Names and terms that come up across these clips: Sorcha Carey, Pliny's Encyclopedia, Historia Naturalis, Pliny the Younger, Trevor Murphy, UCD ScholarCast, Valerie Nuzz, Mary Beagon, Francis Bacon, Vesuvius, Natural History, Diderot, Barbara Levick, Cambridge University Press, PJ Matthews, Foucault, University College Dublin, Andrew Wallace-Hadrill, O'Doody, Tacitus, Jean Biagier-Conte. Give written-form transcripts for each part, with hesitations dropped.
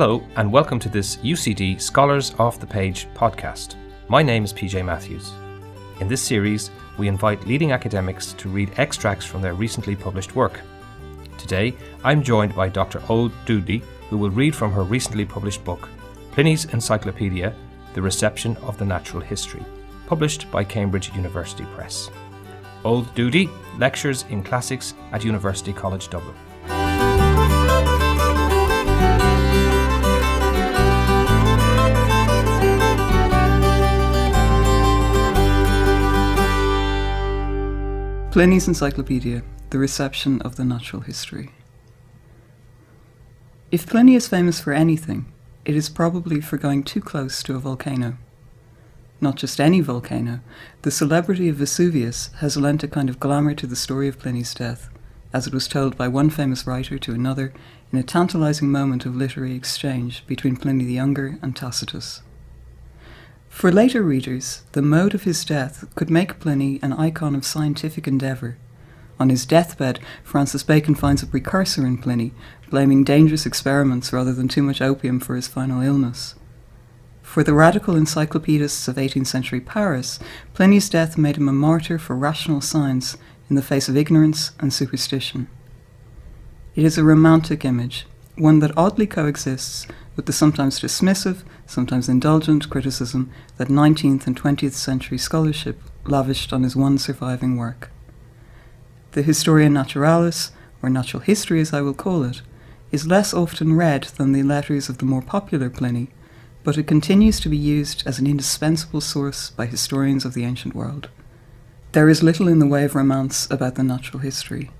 Hello and welcome to this UCD Scholars Off the Page podcast. My name is PJ Matthews. In this series, we invite leading academics to read extracts from their recently published work. Today, I'm joined by Dr. O'Doody, who will read from her recently published book, Pliny's Encyclopedia, The Reception of the Natural History, published by Cambridge University Press. O'Doody lectures in classics at University College Dublin. Pliny's Encyclopedia, The Reception of the Natural History. If Pliny is famous for anything, it is probably for going too close to a volcano. Not just any volcano, the celebrity of Vesuvius has lent a kind of glamour to the story of Pliny's death, as it was told by one famous writer to another in a tantalizing moment of literary exchange between Pliny the Younger and Tacitus. For later readers, the mode of his death could make Pliny an icon of scientific endeavour. On his deathbed, Francis Bacon finds a precursor in Pliny, blaming dangerous experiments rather than too much opium for his final illness. For the radical encyclopedists of 18th century Paris, Pliny's death made him a martyr for rational science in the face of ignorance and superstition. It is a romantic image, one that oddly coexists with the sometimes dismissive, sometimes indulgent criticism that 19th and 20th century scholarship lavished on his one surviving work. The Historia Naturalis, or Natural History as I will call it, is less often read than the letters of the more popular Pliny, but it continues to be used as an indispensable source by historians of the ancient world. There is little in the way of romance about the natural history.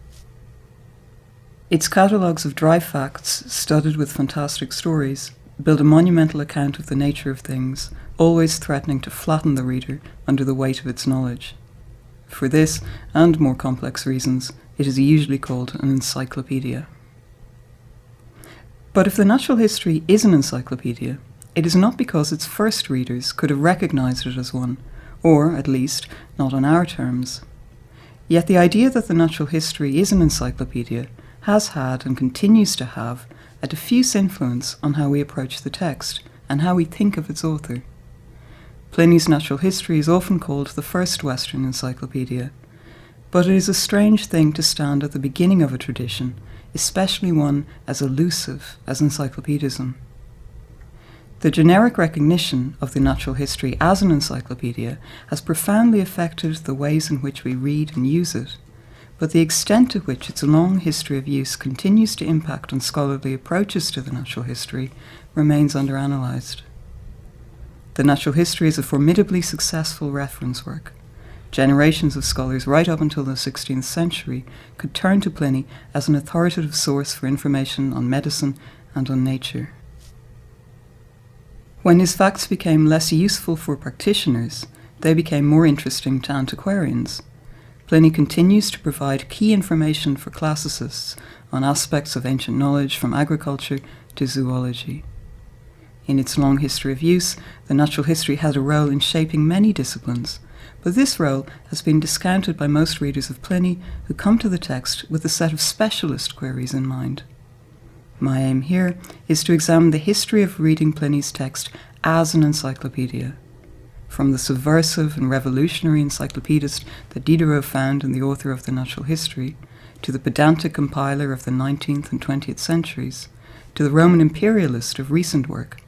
Its catalogues of dry facts, studded with fantastic stories, build a monumental account of the nature of things, always threatening to flatten the reader under the weight of its knowledge. For this, and more complex reasons, it is usually called an encyclopedia. But if the natural history is an encyclopedia, it is not because its first readers could have recognised it as one, or, at least, not on our terms. Yet the idea that the natural history is an encyclopedia has had, and continues to have, a diffuse influence on how we approach the text and how we think of its author. Pliny's Natural History is often called the first Western encyclopedia, but it is a strange thing to stand at the beginning of a tradition, especially one as elusive as encyclopedism. The generic recognition of the natural history as an encyclopedia has profoundly affected the ways in which we read and use it, but the extent to which its long history of use continues to impact on scholarly approaches to the natural history remains underanalyzed. The natural history is a formidably successful reference work. Generations of scholars right up until the 16th century could turn to Pliny as an authoritative source for information on medicine and on nature. When his facts became less useful for practitioners, they became more interesting to antiquarians. Pliny continues to provide key information for classicists on aspects of ancient knowledge from agriculture to zoology. In its long history of use, the natural history had a role in shaping many disciplines, but this role has been discounted by most readers of Pliny who come to the text with a set of specialist queries in mind. My aim here is to examine the history of reading Pliny's text as an encyclopedia. From the subversive and revolutionary encyclopedist that Diderot found in the author of the Natural History, to the pedantic compiler of the 19th and 20th centuries, to the Roman imperialist of recent work,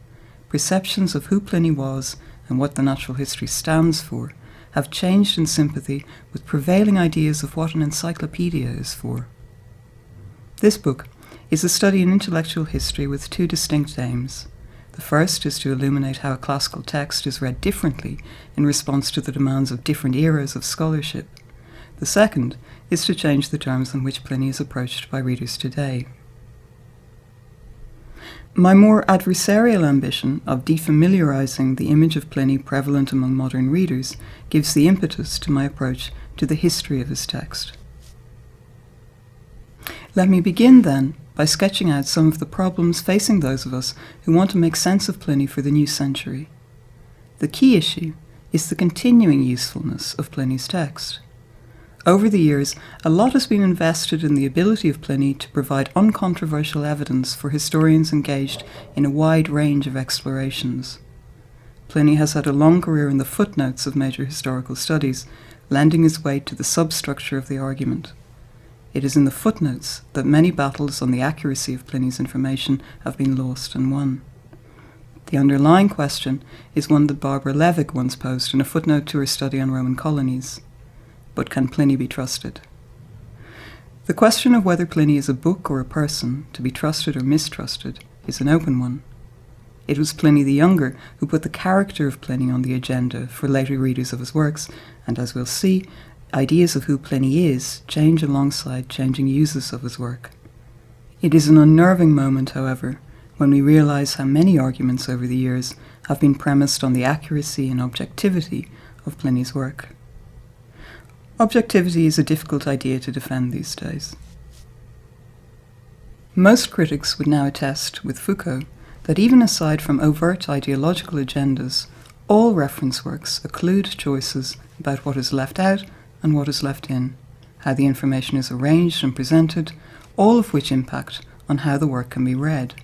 perceptions of who Pliny was and what the natural history stands for have changed in sympathy with prevailing ideas of what an encyclopedia is for. This book is a study in intellectual history with two distinct aims. The first is to illuminate how a classical text is read differently in response to the demands of different eras of scholarship. The second is to change the terms on which Pliny is approached by readers today. My more adversarial ambition of defamiliarising the image of Pliny prevalent among modern readers gives the impetus to my approach to the history of his text. Let me begin then by sketching out some of the problems facing those of us who want to make sense of Pliny for the new century. The key issue is the continuing usefulness of Pliny's text. Over the years, a lot has been invested in the ability of Pliny to provide uncontroversial evidence for historians engaged in a wide range of explorations. Pliny has had a long career in the footnotes of major historical studies, lending his weight to the substructure of the argument. It is in the footnotes that many battles on the accuracy of Pliny's information have been lost and won. The underlying question is one that Barbara Levick once posed in a footnote to her study on Roman colonies. But can Pliny be trusted? The question of whether Pliny is a book or a person, to be trusted or mistrusted, is an open one. It was Pliny the Younger who put the character of Pliny on the agenda for later readers of his works, and as we'll see, ideas of who Pliny is change alongside changing uses of his work. It is an unnerving moment, however, when we realise how many arguments over the years have been premised on the accuracy and objectivity of Pliny's work. Objectivity is a difficult idea to defend these days. Most critics would now attest, with Foucault, that even aside from overt ideological agendas, all reference works occlude choices about what is left out and what is left in, how the information is arranged and presented, all of which impact on how the work can be read.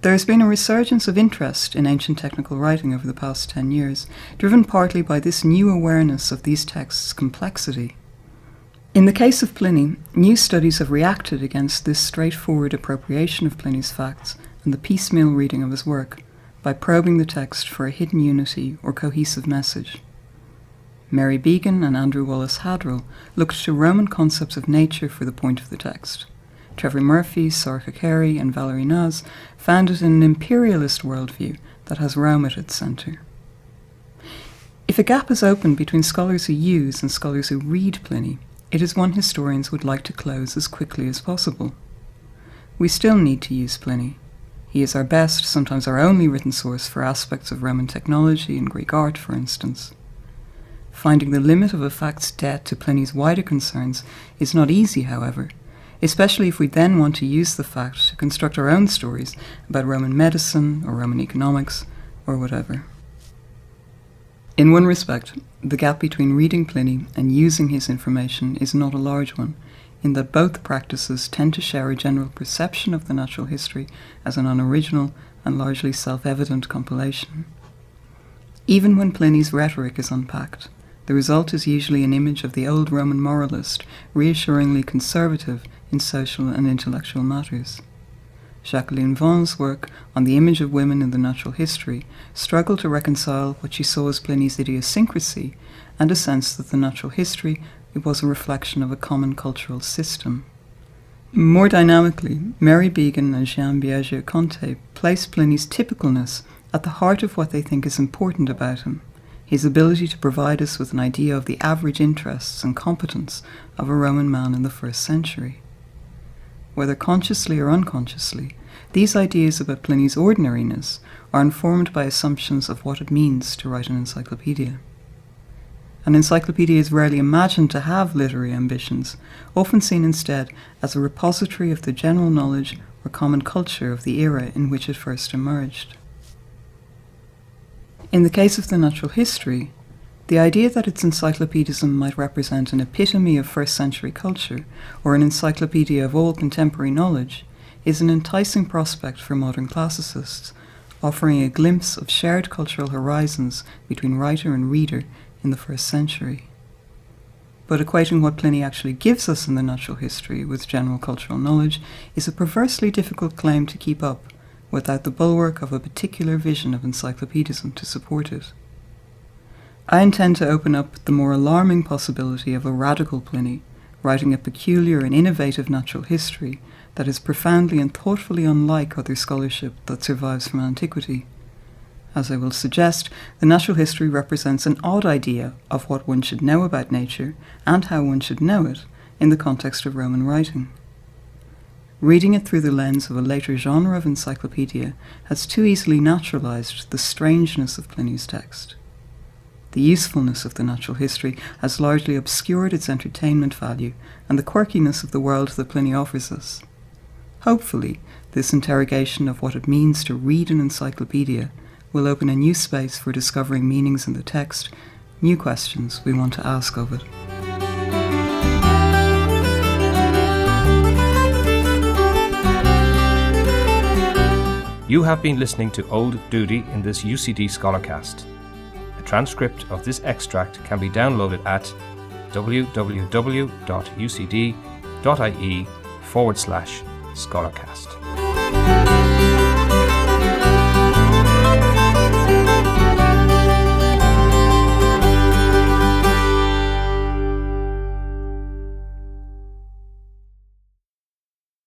There has been a resurgence of interest in ancient technical writing over the past 10 years, driven partly by this new awareness of these texts' complexity. In the case of Pliny, new studies have reacted against this straightforward appropriation of Pliny's facts and the piecemeal reading of his work by probing the text for a hidden unity or cohesive message. Mary Beagon and Andrew Wallace-Hadrill looked to Roman concepts of nature for the point of the text. Trevor Murphy, Sorcha Carey and Valerie Nuzz found it in an imperialist worldview that has Rome at its centre. If a gap is open between scholars who use and scholars who read Pliny, it is one historians would like to close as quickly as possible. We still need to use Pliny. He is our best, sometimes our only written source for aspects of Roman technology and Greek art, for instance. Finding the limit of a fact's debt to Pliny's wider concerns is not easy, however, especially if we then want to use the fact to construct our own stories about Roman medicine or Roman economics or whatever. In one respect, the gap between reading Pliny and using his information is not a large one, in that both practices tend to share a general perception of the natural history as an unoriginal and largely self-evident compilation. Even when Pliny's rhetoric is unpacked, the result is usually an image of the old Roman moralist, reassuringly conservative in social and intellectual matters. Jacqueline Vaughan's work on the image of women in the natural history struggled to reconcile what she saw as Pliny's idiosyncrasy and a sense that the natural history was a reflection of a common cultural system. More dynamically, Mary Beagon and Jean Biagier-Conte place Pliny's typicalness at the heart of what they think is important about him, his ability to provide us with an idea of the average interests and competence of a Roman man in the first century. Whether consciously or unconsciously, these ideas about Pliny's ordinariness are informed by assumptions of what it means to write an encyclopedia. An encyclopedia is rarely imagined to have literary ambitions, often seen instead as a repository of the general knowledge or common culture of the era in which it first emerged. In the case of the natural history, the idea that its encyclopedism might represent an epitome of first-century culture or an encyclopedia of all contemporary knowledge is an enticing prospect for modern classicists, offering a glimpse of shared cultural horizons between writer and reader in the first century. But equating what Pliny actually gives us in the natural history with general cultural knowledge is a perversely difficult claim to keep up, without the bulwark of a particular vision of encyclopedism to support it. I intend to open up the more alarming possibility of a radical Pliny writing a peculiar and innovative natural history that is profoundly and thoughtfully unlike other scholarship that survives from antiquity. As I will suggest, the natural history represents an odd idea of what one should know about nature and how one should know it in the context of Roman writing. Reading it through the lens of a later genre of encyclopedia has too easily naturalized the strangeness of Pliny's text. The usefulness of the natural history has largely obscured its entertainment value and the quirkiness of the world that Pliny offers us. Hopefully, this interrogation of what it means to read an encyclopedia will open a new space for discovering meanings in the text, new questions we want to ask of it. You have been listening to Old Duty in this UCD ScholarCast. A transcript of this extract can be downloaded at www.ucd.ie/ScholarCast.